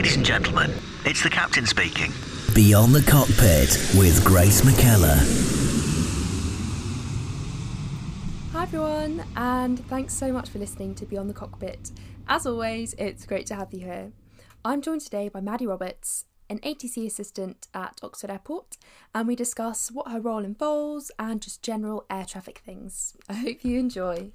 Ladies and gentlemen, it's the captain speaking. Beyond the Cockpit with Grace McKellar. Hi everyone, and thanks so much for listening to Beyond the Cockpit. As always, it's great to have you here. I'm joined today by Maddie Roberts, an ATC assistant at Oxford Airport, and we discuss what her role involves and just general air traffic things. I hope you enjoy.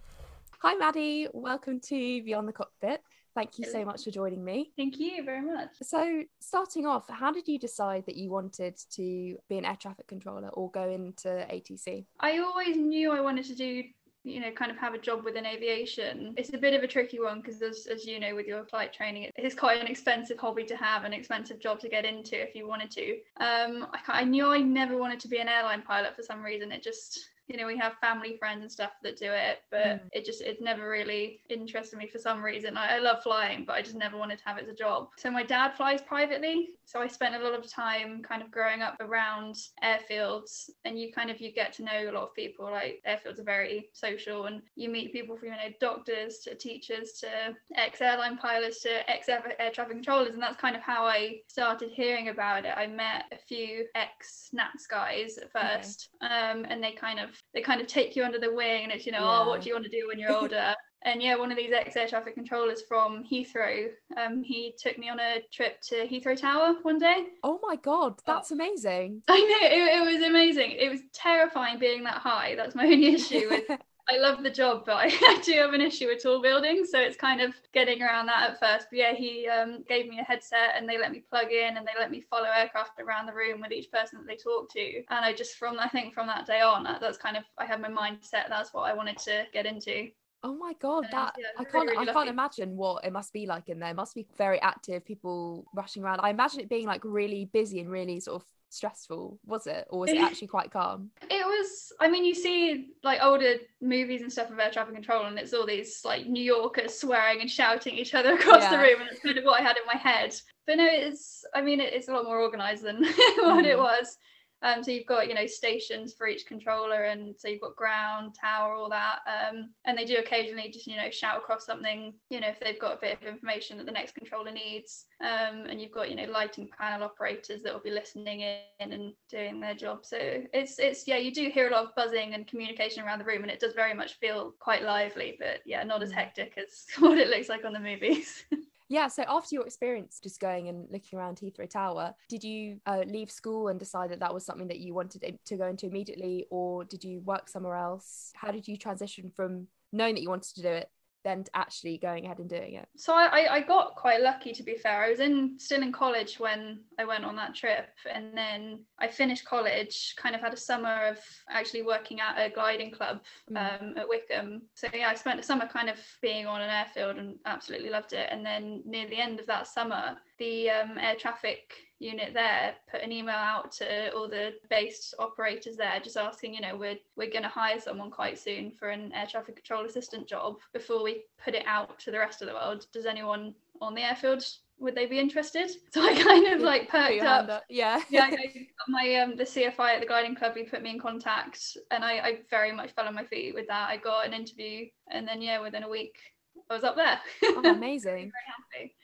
Hi Maddie, welcome to Beyond the Cockpit. Thank you so much for joining me. Thank you very much. So starting off, how did you decide that you wanted to be an air traffic controller or go into ATC? I always knew I wanted to do, you know, kind of have a job within aviation. It's a bit of a tricky one because as you know, with your flight training, it's quite an expensive hobby to have, an expensive job to get into if you wanted to. I knew I never wanted to be an airline pilot for some reason. It just... you know, we have family, friends and stuff that do it, but it never really interested me for some reason. I love flying, but I just never wanted to have it as a job. So my dad flies privately, so I spent a lot of time kind of growing up around airfields, and you get to know a lot of people. Like, airfields are very social, and you meet people from, you know, doctors to teachers to ex-airline pilots to ex-air traffic controllers, and that's kind of how I started hearing about it. I met a few ex-NATS guys at first, and they kind of take you under the wing, and it's, you know, oh, what do you want to do when you're older? And yeah, one of these ex-air traffic controllers from Heathrow, he took me on a trip to Heathrow Tower one day. Oh my God, that's amazing. I know, it was amazing. It was terrifying being that high. That's my only issue with I love the job, but I do have an issue with tall buildings, so it's kind of getting around that at first. But yeah, he gave me a headset, and they let me plug in, and they let me follow aircraft around the room with each person that they talk to. And I think from that day on, that's kind of, I had my mind set. That's what I wanted to get into. Oh my God, I can't imagine what it must be like in there. It must be very active, people rushing around. I imagine it being like really busy and really sort of stressful. Was it, or was it actually quite calm? It was. I mean, you see like older movies and stuff of air traffic control, and it's all these like New Yorkers swearing and shouting each other across the room, and that's kind of what I had in my head. But no, it's a lot more organised than what it was. So you've got, you know, stations for each controller, and so you've got ground, tower, all that. And they do occasionally just, you know, shout across something, you know, if they've got a bit of information that the next controller needs. And you've got, you know, lighting panel operators that will be listening in and doing their job. So it's you do hear a lot of buzzing and communication around the room, and it does very much feel quite lively, but yeah, not as hectic as what it looks like on the movies. Yeah, so after your experience just going and looking around Heathrow Tower, did you leave school and decide that that was something that you wanted to go into immediately, or did you work somewhere else? How did you transition from knowing that you wanted to do it then to actually going ahead and doing it? So I got quite lucky, to be fair. I was still in college when I went on that trip, and then I finished college, kind of had a summer of actually working at a gliding club at Wickham. So yeah, I spent a summer kind of being on an airfield and absolutely loved it. And then near the end of that summer, the air traffic unit there put an email out to all the base operators there, just asking, you know, we're going to hire someone quite soon for an air traffic control assistant job. Before we put it out to the rest of the world, does anyone on the airfield, would they be interested? So I kind of like perked up. Yeah. My the CFI at the gliding club, he put me in contact, and I very much fell on my feet with that. I got an interview, and then within a week I was up there. Oh, amazing. Very happy.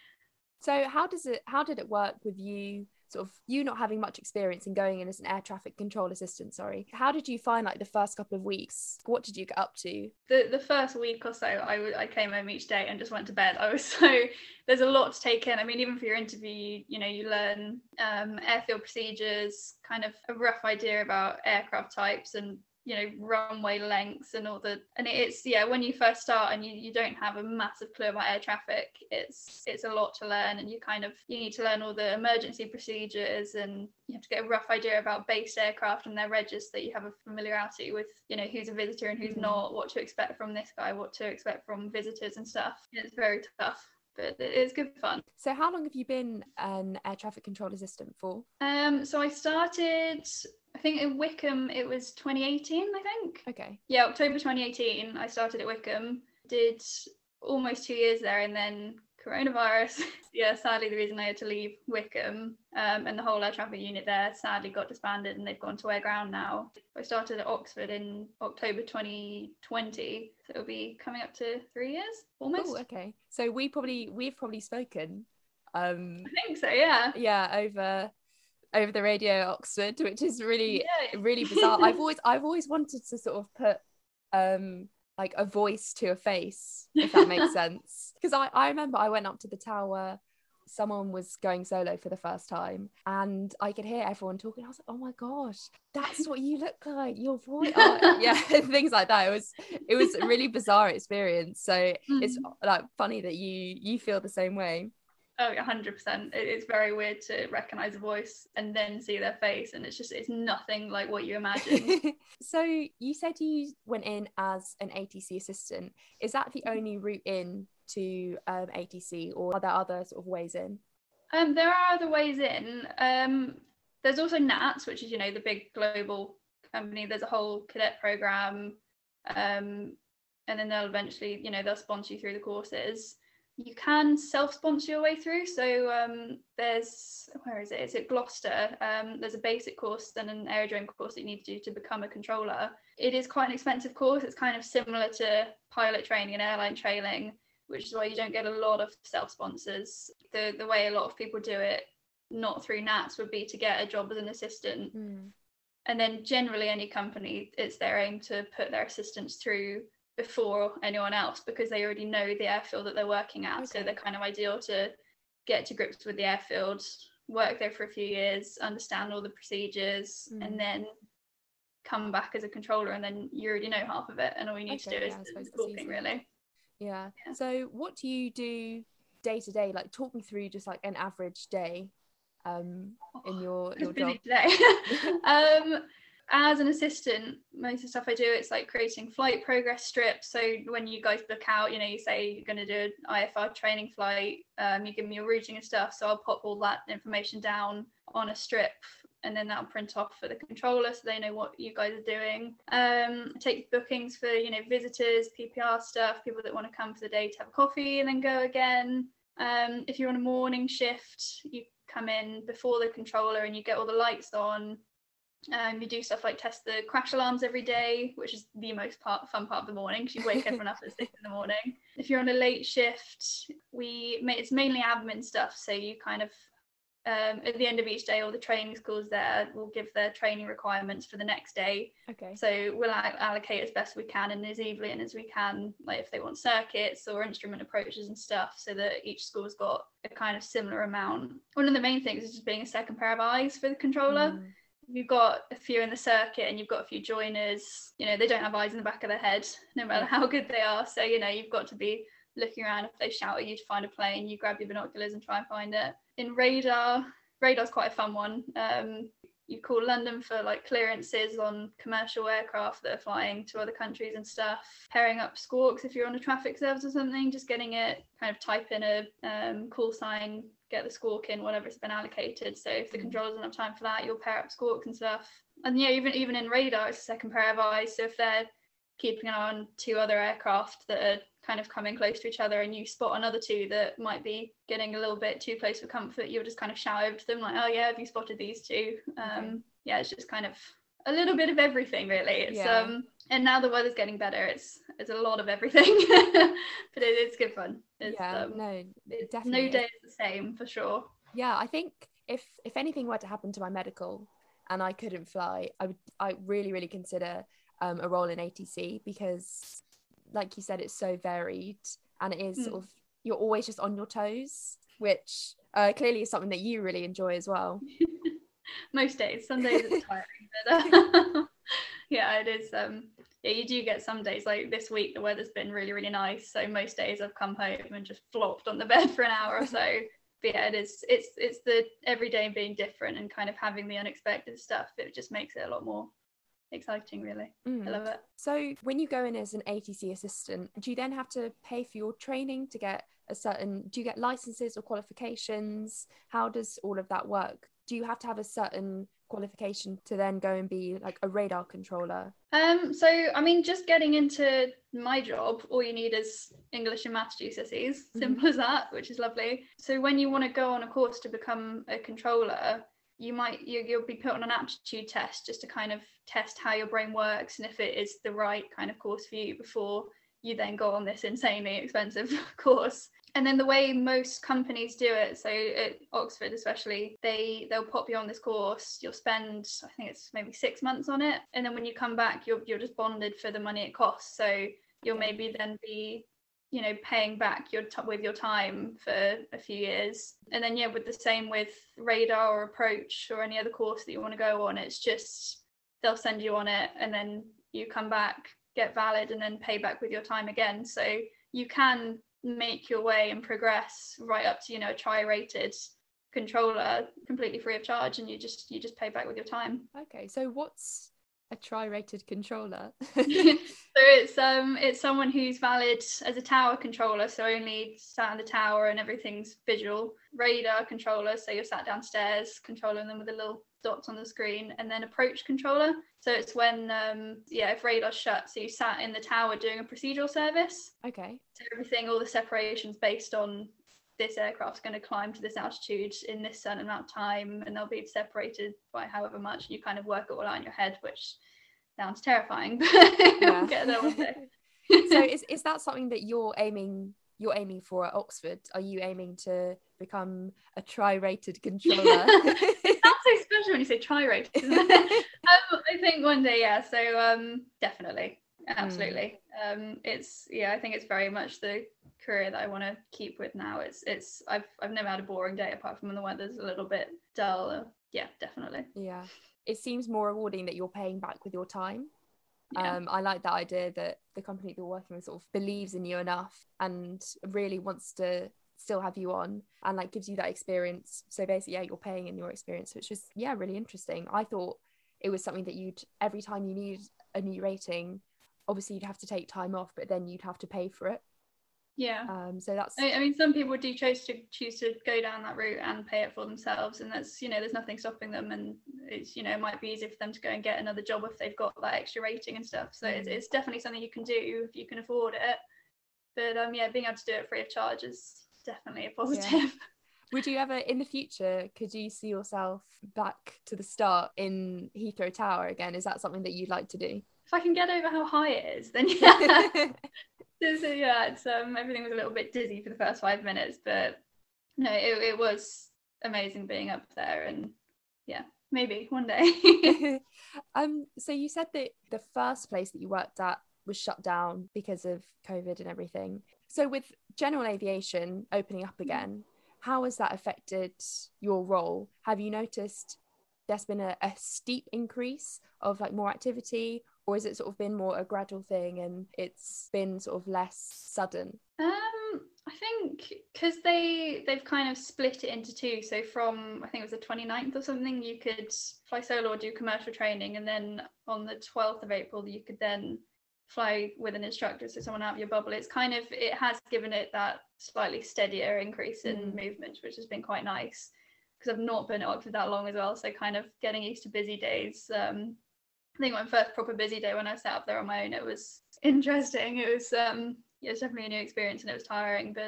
So how did it work with you, sort of you not having much experience in going in as an air traffic control assistant, How did you find like the first couple of weeks? What did you get up to? The first week or so, I came home each day and just went to bed. There's a lot to take in. I mean, even for your interview, you learn airfield procedures, kind of a rough idea about aircraft types and, you know, runway lengths and all the, and it's, yeah, when you first start and you don't have a massive clue about air traffic, it's a lot to learn, and you need to learn all the emergency procedures, and you have to get a rough idea about base aircraft and their registers, that you have a familiarity with, you know, who's a visitor and who's not, what to expect from this guy, what to expect from visitors and stuff. It's very tough, but it's good fun. So how long have you been an air traffic control assistant for? So I started, I think in Wickham, it was 2018, I think. Okay. Yeah, October 2018, I started at Wickham, did almost 2 years there, and then coronavirus. Yeah, sadly, the reason I had to leave Wickham and the whole air traffic unit there sadly got disbanded, and they've gone to air ground now. I started at Oxford in October 2020, so it'll be coming up to 3 years, almost. Oh, okay. So we've probably spoken I think so, yeah. Yeah, over the radio at Oxford, which is really, really bizarre. I've always wanted to sort of put like a voice to a face, if that makes sense. Because I remember I went up to the tower, someone was going solo for the first time, and I could hear everyone talking. I was like, oh my gosh, that's what you look like, your voice. Yeah, things like that. It was a really bizarre experience. So it's like funny that you feel the same way. Oh, 100%. It's very weird to recognise a voice and then see their face, and it's nothing like what you imagine. So you said you went in as an ATC assistant. Is that the only route in to ATC, or are there other sort of ways in? There are other ways in. There's also NATS, which is, the big global company. There's a whole cadet programme, and then they'll eventually, they'll sponsor you through the courses. You can self-sponsor your way through. So it's at Gloucester. There's a basic course and an aerodrome course that you need to do to become a controller. It is quite an expensive course. It's kind of similar to pilot training and airline training, which is why you don't get a lot of self-sponsors. The way a lot of people do it, not through NATS, would be to get a job as an assistant. And then generally any company, it's their aim to put their assistants through before anyone else, because they already know the airfield that they're working at. Okay. So they're kind of ideal to get to grips with the airfield, work there for a few years, understand all the procedures, and then come back as a controller, and then you already know half of it, and all you need to do is talking, really. Yeah. So what do you do day to day? Like, talk me through just like an average day in your job. As an assistant, most of the stuff I do, it's like creating flight progress strips. So when you guys book out, you say you're going to do an IFR training flight, you give me your routing and stuff. So I'll pop all that information down on a strip, and then that'll print off for the controller so they know what you guys are doing. I take bookings for, visitors, PPR stuff, people that want to come for the day to have a coffee and then go again. If you're on a morning shift, you come in before the controller and you get all the lights on. You do stuff like test the crash alarms every day, which is the fun part of the morning, because you wake everyone up at 6 in the morning. If you're on a late shift, it's mainly admin stuff. So you kind of, at the end of each day, all the training schools there will give their training requirements for the next day. Okay. So we'll allocate as best we can and as evenly as we can, like if they want circuits or instrument approaches and stuff, so that each school's got a kind of similar amount. One of the main things is just being a second pair of eyes for the controller. You've got a few in the circuit and you've got a few joiners, they don't have eyes in the back of their head, no matter how good they are. So, you've got to be looking around. If they shout at you to find a plane, you grab your binoculars and try and find it. In radar's quite a fun one. You call London for like clearances on commercial aircraft that are flying to other countries and stuff. Pairing up squawks if you're on a traffic service or something, just getting it, kind of type in a call sign, get the squawk in, whatever it's been allocated. So if the controller doesn't have time for that, you'll pair up squawks and stuff. And even in radar, it's a second pair of eyes. So if they're keeping an eye on two other aircraft that are kind of coming close to each other, and you spot another two that might be getting a little bit too close for comfort, you'll just kind of shout over to them like, oh yeah, have you spotted these two? Yeah, it's just kind of a little bit of everything, really. It's and now the weather's getting better, it's a lot of everything. But it's good fun. No day is the same, for sure. Yeah, I think if anything were to happen to my medical and I couldn't fly, I really, really consider a role in ATC, because like you said, it's so varied, and it is sort of, you're always just on your toes, which clearly is something that you really enjoy as well. Most days. Some days it's tiring, but yeah, it is. You do get some days, like this week the weather's been really, really nice, so most days I've come home and just flopped on the bed for an hour or so. But yeah, it's the everyday being different and kind of having the unexpected stuff. It just makes it a lot more exciting, really. I love it. So when you go in as an ATC assistant, do you then have to pay for your training to get do you get licenses or qualifications? How does all of that work? Do you have to have a certain qualification to then go and be like a radar controller? So I mean, just getting into my job, all you need is English and maths GCSEs, simple as that, which is lovely. So when you want to go on a course to become a controller, you'll be put on an aptitude test just to kind of test how your brain works and if it is the right kind of course for you before you then go on this insanely expensive course. And then the way most companies do it, so at Oxford especially, they'll pop you on this course, you'll spend, I think it's maybe 6 months on it, and then when you come back, you're just bonded for the money it costs. So you'll maybe then be, you know, paying back with your time for a few years. And then, yeah, with the same with radar or approach or any other course that you want to go on, it's just they'll send you on it and then you come back, get valid, and then pay back with your time again. So you can make your way and progress right up to, you know, a tri-rated controller completely free of charge, and you just pay back with your time. Okay, so what's a tri-rated controller? So it's someone who's valid as a tower controller, so only sat on the tower and everything's visual. Radar controller, so you're sat downstairs controlling them with a little dots on the screen. And then approach controller, so it's when if radar's shut, so you sat in the tower doing a procedural service. Okay, so everything, all the separations based on this aircraft's going to climb to this altitude in this certain amount of time, and they'll be separated by however much, and you kind of work it all out in your head, which sounds terrifying, but we'll get there one day. So is that something that you're aiming for at Oxford? Are you aiming to become a tri-rated controller? So special when you say tri-rated, isn't it? I think one day, yeah. So definitely, absolutely. I think it's very much the career that I want to keep with now. It's I've never had a boring day apart from when the weather's a little bit dull. Yeah, definitely. Yeah, it seems more rewarding that you're paying back with your time. Yeah. I like that idea that the company that you're working with sort of believes in you enough and really wants to still have you on and like gives you that experience. So basically, yeah, you're paying in your experience, which is, yeah, really interesting. I thought it was something that you'd, every time you need a new rating, obviously you'd have to take time off, but then you'd have to pay for it. Yeah. So that's, I mean, some people do choose to go down that route and pay it for themselves, and that's, you know, there's nothing stopping them, and it's, you know, it might be easier for them to go and get another job if they've got that extra rating and stuff. So it's definitely something you can do if you can afford it, but being able to do it free of charge is definitely a positive. Yeah. Would you ever in the future, could you see yourself back to the start in Heathrow Tower again? Is that something that you'd like to do? If I can get over how high it is, then yeah. It's everything was a little bit dizzy for the first 5 minutes, but no, it was amazing being up there, and yeah, maybe one day. So you said that the first place that you worked at was shut down because of COVID and everything. So with general aviation opening up again, how has that affected your role? Have you noticed there's been a steep increase of like more activity, or has it sort of been more a gradual thing and it's been sort of less sudden? I think because they've kind of split it into two. So from, I think it was the 29th or something, you could fly solo or do commercial training. And then on the 12th of April, you could then fly with an instructor, so someone out of your bubble. It's kind of, it has given it that slightly steadier increase in movement, which has been quite nice, because I've not been at Oxford that long as well. So kind of getting used to busy days. I think my first proper busy day when I sat up there on my own, it was interesting. It was definitely a new experience, and it was tiring. But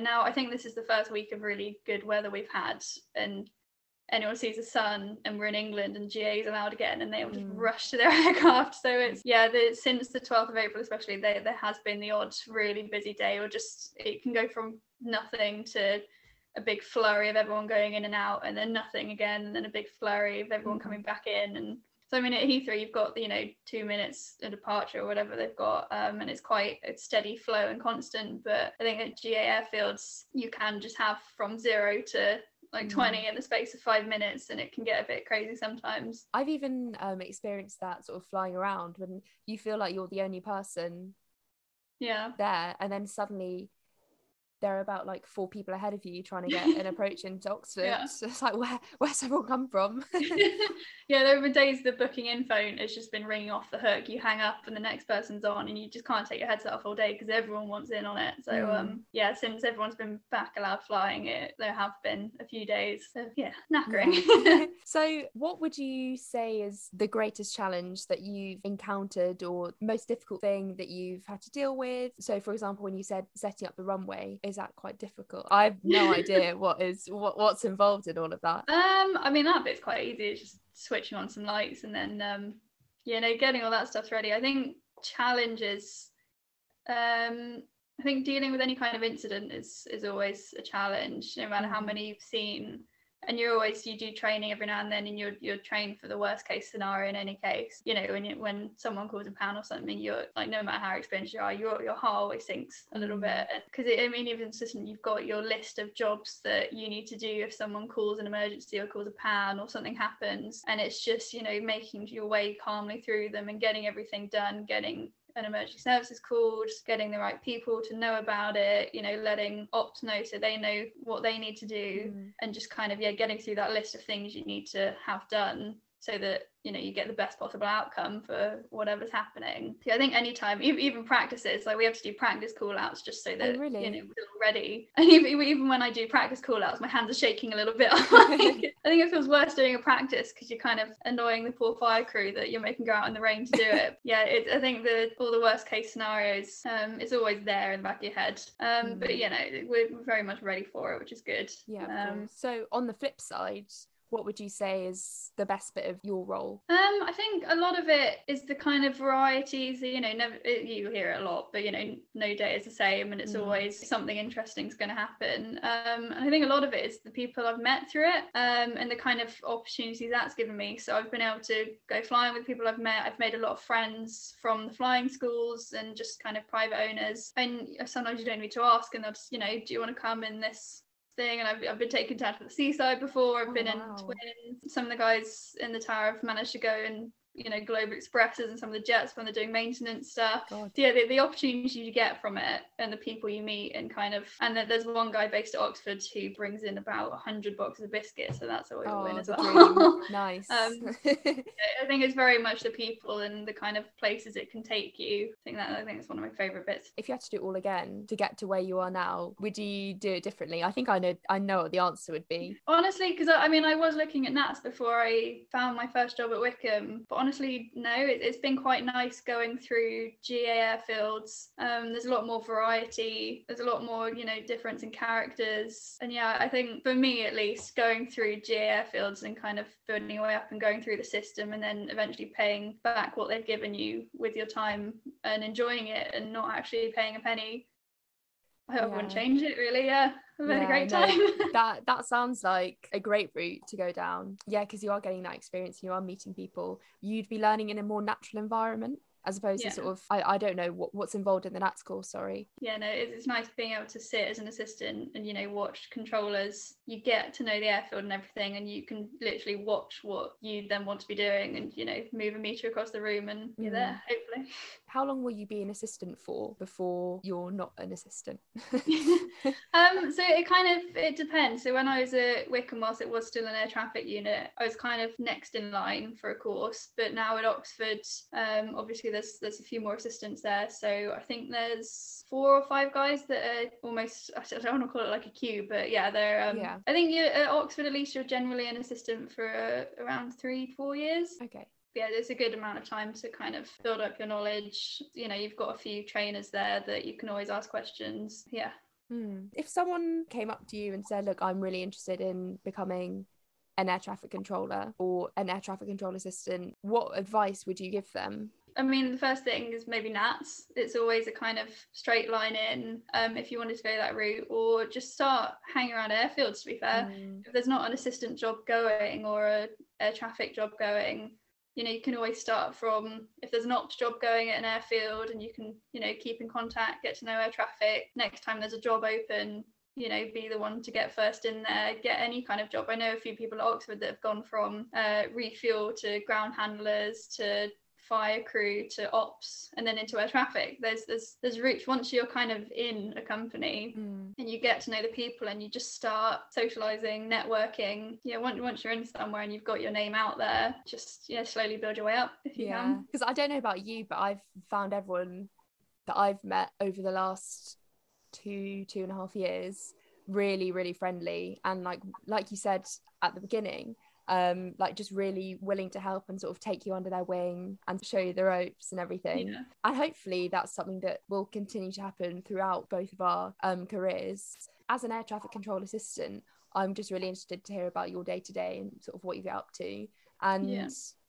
now I think this is the first week of really good weather we've had, and anyone sees the sun, and we're in England and GA's allowed again, and they all just rush to their aircraft. So it's, yeah, since the 12th of April especially, there has been the odd really busy day, or just it can go from nothing to a big flurry of everyone going in and out, and then nothing again, and then a big flurry of everyone coming back in. And so, I mean, at Heathrow, you've got, you know, 2 minutes of departure or whatever they've got, and it's quite a steady flow and constant. But I think at GA airfields, you can just have from 0 to like 20 in the space of 5 minutes, and it can get a bit crazy sometimes. I've even experienced that sort of flying around when you feel like you're the only person there, and then suddenly there are about like 4 people ahead of you trying to get an approach into Oxford. Yeah. So it's like, where's everyone come from? Yeah, there were days the booking in phone has just been ringing off the hook. You hang up and the next person's on, and you just can't take your headset off all day because everyone wants in on it. So since everyone's been back allowed flying, there have been a few days of knackering. So what would you say is the greatest challenge that you've encountered, or most difficult thing that you've had to deal with? So for example, when you said setting up the runway, is that quite difficult? I have no idea what's involved in all of that. I mean, that bit's quite easy. It's just switching on some lights and then getting all that stuff ready. I think challenges, I think dealing with any kind of incident is always a challenge, no matter how many you've seen. And you do training every now and then, and you're trained for the worst case scenario in any case. You know, when someone calls a pound or something, you're like, no matter how experienced you are, your heart always sinks a little bit. Because even assistant, you've got your list of jobs that you need to do if someone calls an emergency or calls a pound or something happens. And it's just, you know, making your way calmly through them and getting everything done, getting an emergency services call, just getting the right people to know about it, you know, letting ops know so they know what they need to do, and just kind of getting through that list of things you need to have done so that, you know, you get the best possible outcome for whatever's happening. So I think any time, even practices, like we have to do practice call-outs just so that, you know, we're ready. And even when I do practice call-outs, my hands are shaking a little bit. I think it feels worse doing a practice because you're kind of annoying the poor fire crew that you're making go out in the rain to do it. I think all the worst case scenarios, it's always there in the back of your head. But, you know, we're very much ready for it, which is good. So on the flip side, what would you say is the best bit of your role? I think a lot of it is the kind of varieties, you know, you hear it a lot, but, you know, no day is the same, and it's always something interesting is going to happen. And I think a lot of it is the people I've met through it, and the kind of opportunities that's given me. So I've been able to go flying with people I've met. I've made a lot of friends from the flying schools and just kind of private owners. And sometimes you don't need to ask, and they'll just, you know, do you want to come in this thing? And I've been taken down to the seaside before. I've been in Twin. Some of the guys in the tower have managed to go and, you know, Global Expresses and some of the jets when they're doing maintenance stuff. The opportunities you get from it and the people you meet, and kind of, and then there's one guy based at Oxford who brings in about 100 boxes of biscuits, so that's a win as well. Nice. I think it's very much the people and the kind of places it can take you. I think it's one of my favorite bits. If you had to do it all again to get to where you are now, would you do it differently? I think I know what the answer would be, honestly, because I was looking at NATS before I found my first job at Wickham, but honestly, no, it's been quite nice going through GA airfields. There's a lot more variety. There's a lot more, you know, difference in characters. And I think for me, at least, going through GA airfields and kind of building your way up and going through the system and then eventually paying back what they've given you with your time and enjoying it and not actually paying a penny. I hope I wouldn't change it, really. I've had a great time. That sounds like a great route to go down, because you are getting that experience and you are meeting people. You'd be learning in a more natural environment as opposed to sort of, I don't know what's involved in the NATS course, sorry. It's nice being able to sit as an assistant and, you know, watch controllers. You get to know the airfield and everything, and you can literally watch what you then want to be doing and, you know, move a metre across the room and you're there, hopefully. How long will you be an assistant for before you're not an assistant? So it depends. So when I was at Wickham, whilst it was still an air traffic unit, I was kind of next in line for a course, but now at Oxford, obviously there's a few more assistants there, so I think there's 4 or 5 guys that are almost, I don't want to call it like a queue, but I think you're at Oxford, at least, you're generally an assistant for around 3-4 years. There's a good amount of time to kind of build up your knowledge. You know, you've got a few trainers there that you can always ask questions. If someone came up to you and said, look, I'm really interested in becoming an air traffic controller or an air traffic control assistant, what advice would you give them? The first thing is maybe NATS. It's always a kind of straight line in, if you wanted to go that route, or just start hanging around airfields, to be fair. If there's not an assistant job going or a air traffic job going, you know, you can always start from, if there's an ops job going at an airfield, and you can, you know, keep in contact, get to know air traffic. Next time there's a job open, you know, be the one to get first in there, get any kind of job. I know a few people at Oxford that have gone from refuel to ground handlers to fire crew to ops and then into air traffic. There's routes once you're kind of in a company and you get to know the people and you just start socializing, networking. Once you're in somewhere and you've got your name out there, just slowly build your way up if you can. Because I don't know about you, but I've found everyone that I've met over the last 2.5 years really, really friendly, and like you said at the beginning, just really willing to help and sort of take you under their wing and show you the ropes and everything. And hopefully that's something that will continue to happen throughout both of our careers. As an air traffic control assistant, I'm just really interested to hear about your day-to-day and sort of what you get up to. And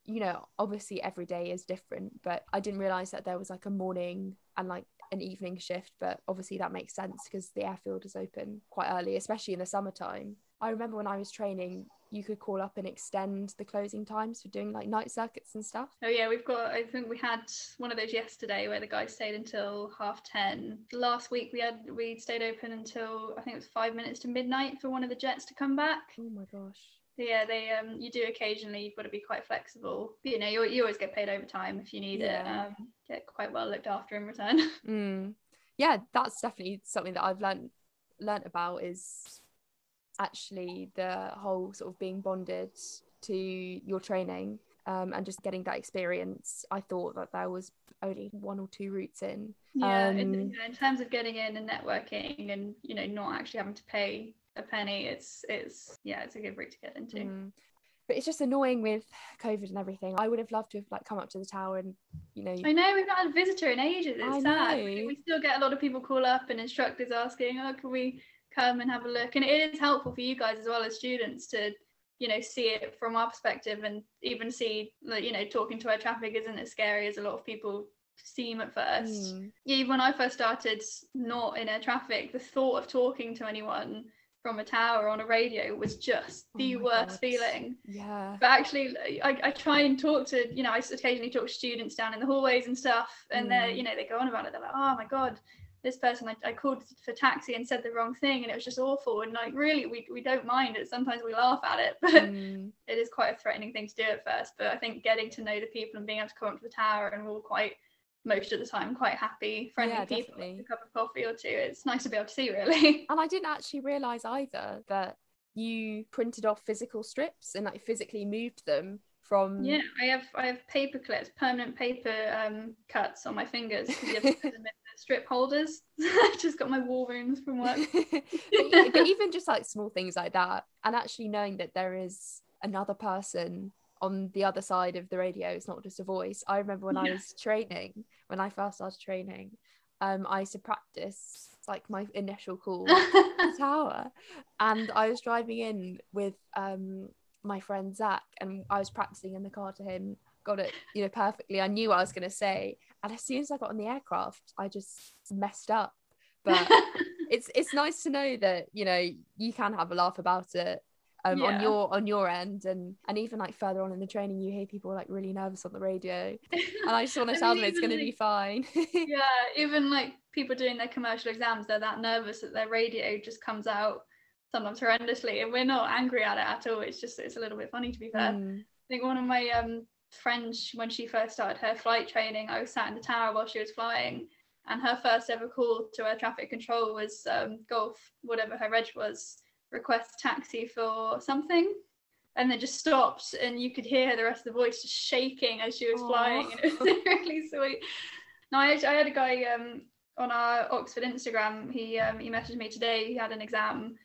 you know, obviously every day is different, but I didn't realize that there was like a morning and like an evening shift, but obviously that makes sense because the airfield is open quite early, especially in the summertime. I remember when I was training, you could call up and extend the closing times for doing like night circuits and stuff. Oh yeah, we've got, I think we had one of those yesterday where the guy stayed until 10:30. Last week we stayed open until, I think it was 5 minutes to midnight for one of the jets to come back. Oh my gosh. Yeah, they you do occasionally, you've got to be quite flexible. But, you know, you always get paid overtime if you need it. Get quite well looked after in return. Mm. Yeah, that's definitely something that I've learnt about, is actually the whole sort of being bonded to your training and just getting that experience. I thought that there was only one or two routes in. Yeah, in terms of getting in and networking and, you know, not actually having to pay a penny, it's a good route to get into. Mm. But it's just annoying with COVID and everything. I would have loved to have like come up to the tower and, you know, I know we've not had a visitor in ages. It's sad. We still get a lot of people call up and instructors asking, oh, can we come and have a look? And it is helpful for you guys as well as students to, you know, see it from our perspective, and even see that, you know, talking to our traffic isn't as scary as a lot of people seem at first. Mm. Even when I first started not in air traffic, the thought of talking to anyone from a tower on a radio was just the worst feeling. Yeah. But actually I try and talk to, you know, I occasionally talk to students down in the hallways and stuff, and they're, you know, they go on about it. They're like, oh my God, this person, I called for taxi and said the wrong thing and it was just awful. And like, really, we don't mind it. Sometimes we laugh at it, but it is quite a threatening thing to do at first. But I think getting to know the people and being able to come up to the tower, and we're all quite, most of the time, quite happy, friendly people, with a cup of coffee or two. It's nice to be able to see, really. And I didn't actually realise either that you printed off physical strips and like physically moved them from... Yeah, I have paper clips, permanent paper cuts on my fingers. Strip holders. I've just got my war wounds from work. but even just like small things like that, and actually knowing that there is another person on the other side of the radio, it's not just a voice. I remember when I was training, when I first started training, I used to practice like my initial call at the tower, and I was driving in with my friend Zach, and I was practicing in the car to him, got it, you know, perfectly. I knew what I was going to say, and as soon as I got on the aircraft, I just messed up. But it's nice to know that, you know, you can have a laugh about it on your end, and even like further on in the training, you hear people like really nervous on the radio, and I just want to tell them it's going to be fine. Yeah, even like people doing their commercial exams, they're that nervous that their radio just comes out sometimes horrendously, and we're not angry at it at all. It's just, it's a little bit funny, to be fair. I think one of my friends, when she first started her flight training, I was sat in the tower while she was flying, and her first ever call to air traffic control was golf, whatever her reg was, request taxi for something, and then just stopped, and you could hear the rest of the voice just shaking as she was flying, and it was really sweet. No, I had a guy on our Oxford Instagram, he messaged me today, he had an exam.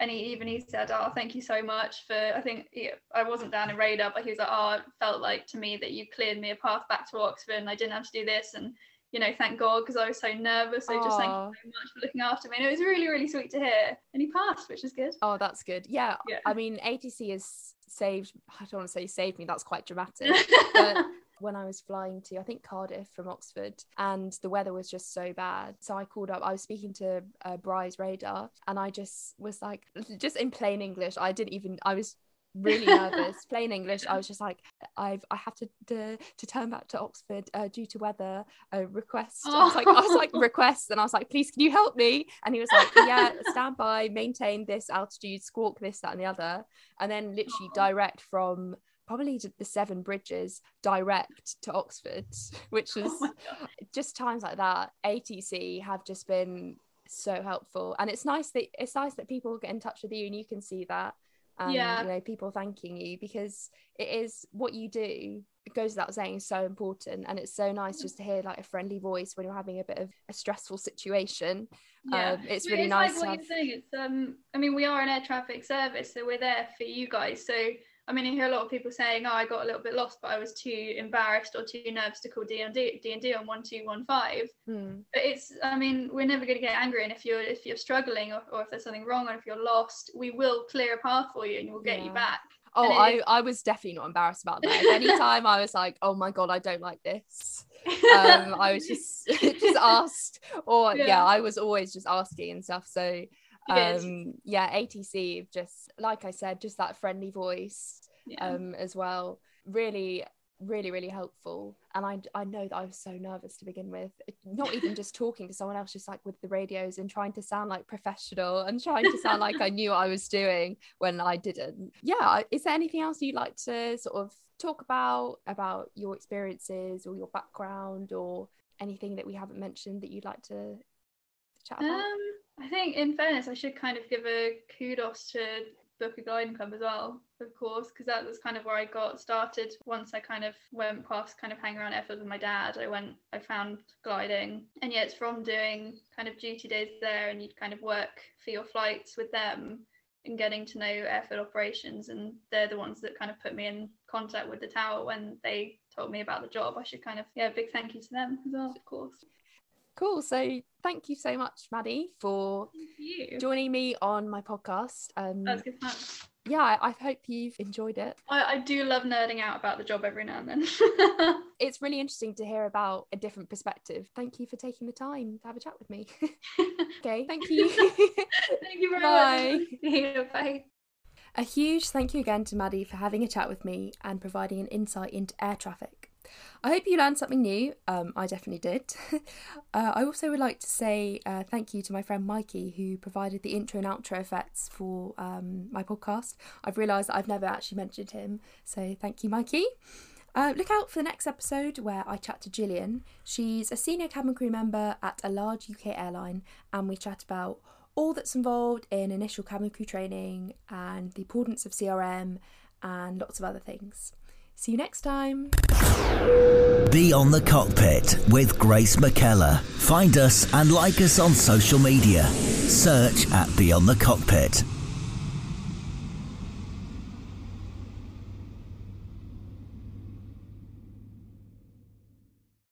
And he said, oh, thank you so much for, I think, I wasn't down in radar, but he was like, oh, it felt like to me that you cleared me a path back to Oxford and I didn't have to do this. And, you know, thank God, because I was so nervous. So just thank you so much for looking after me. And it was really, really sweet to hear. And he passed, which is good. Oh, that's good. Yeah. I mean, ATC has saved, I don't want to say saved me, that's quite dramatic. But when I was flying to, I think, Cardiff from Oxford, and the weather was just so bad, so I called up, I was speaking to Bry's radar, and I just was like, just in plain English, I was really nervous, plain English, I was just like, I have to turn back to Oxford due to weather, a request. I was like request, and I was like, please can you help me? And he was like, yeah, stand by, maintain this altitude, squawk this, that and the other. And then literally direct from probably the Seven Bridges direct to Oxford, which was just times like that. ATC have just been so helpful, and it's nice that people get in touch with you and you can see that, and you know, people thanking you, because it is what you do, it goes without saying, is so important. And it's so nice just to hear like a friendly voice when you're having a bit of a stressful situation. It's really nice. Like what you're saying, it's I mean, we are an air traffic service, so we're there for you guys. So I mean, I hear a lot of people saying, oh, I got a little bit lost, but I was too embarrassed or too nervous to call D&D on 1215. But it's, I mean, we're never going to get angry. And if you're struggling or if there's something wrong or if you're lost, we will clear a path for you and we'll get you back. Oh, I was definitely not embarrassed about that. Anytime I was like, oh my God, I don't like this. I was just asked, or yeah, I was always just asking and stuff. So yeah, ATC, just like I said, just that friendly voice as well. Really helpful. And I know that I was so nervous to begin with, not even just talking to someone else, just like with the radios and trying to sound like professional and trying to sound like I knew what I was doing when I didn't. Yeah, is there anything else you'd like to sort of talk about your experiences or your background, or anything that we haven't mentioned that you'd like to chat about? I think in fairness I should kind of give a kudos to Booker Gliding Club as well, of course, because that was kind of where I got started. Once I kind of went past kind of hang around Effort with my dad, I found gliding. And yeah, it's from doing kind of duty days there, and you'd kind of work for your flights with them and getting to know airfield operations, and they're the ones that kind of put me in contact with the tower when they told me about the job. I should kind of, yeah, big thank you to them as well, of course. Cool. So thank you so much, Maddie, for joining me on my podcast. That's good fun. Yeah, I hope you've enjoyed it. I do love nerding out about the job every now and then. It's really interesting to hear about a different perspective. Thank you for taking the time to have a chat with me. Okay, thank you. Thank you very much. Bye. Bye. A huge thank you again to Maddie for having a chat with me and providing an insight into air traffic. I hope you learned something new. I definitely did. I also would like to say thank you to my friend Mikey, who provided the intro and outro effects for my podcast. I've realised that I've never actually mentioned him, so thank you, Mikey. Look out for the next episode where I chat to Gillian. She's a senior cabin crew member at a large UK airline, and we chat about all that's involved in initial cabin crew training and the importance of CRM and lots of other things. See you next time. Beyond the Cockpit with Grace McKellar. Find us and like us on social media. Search at Beyond the Cockpit.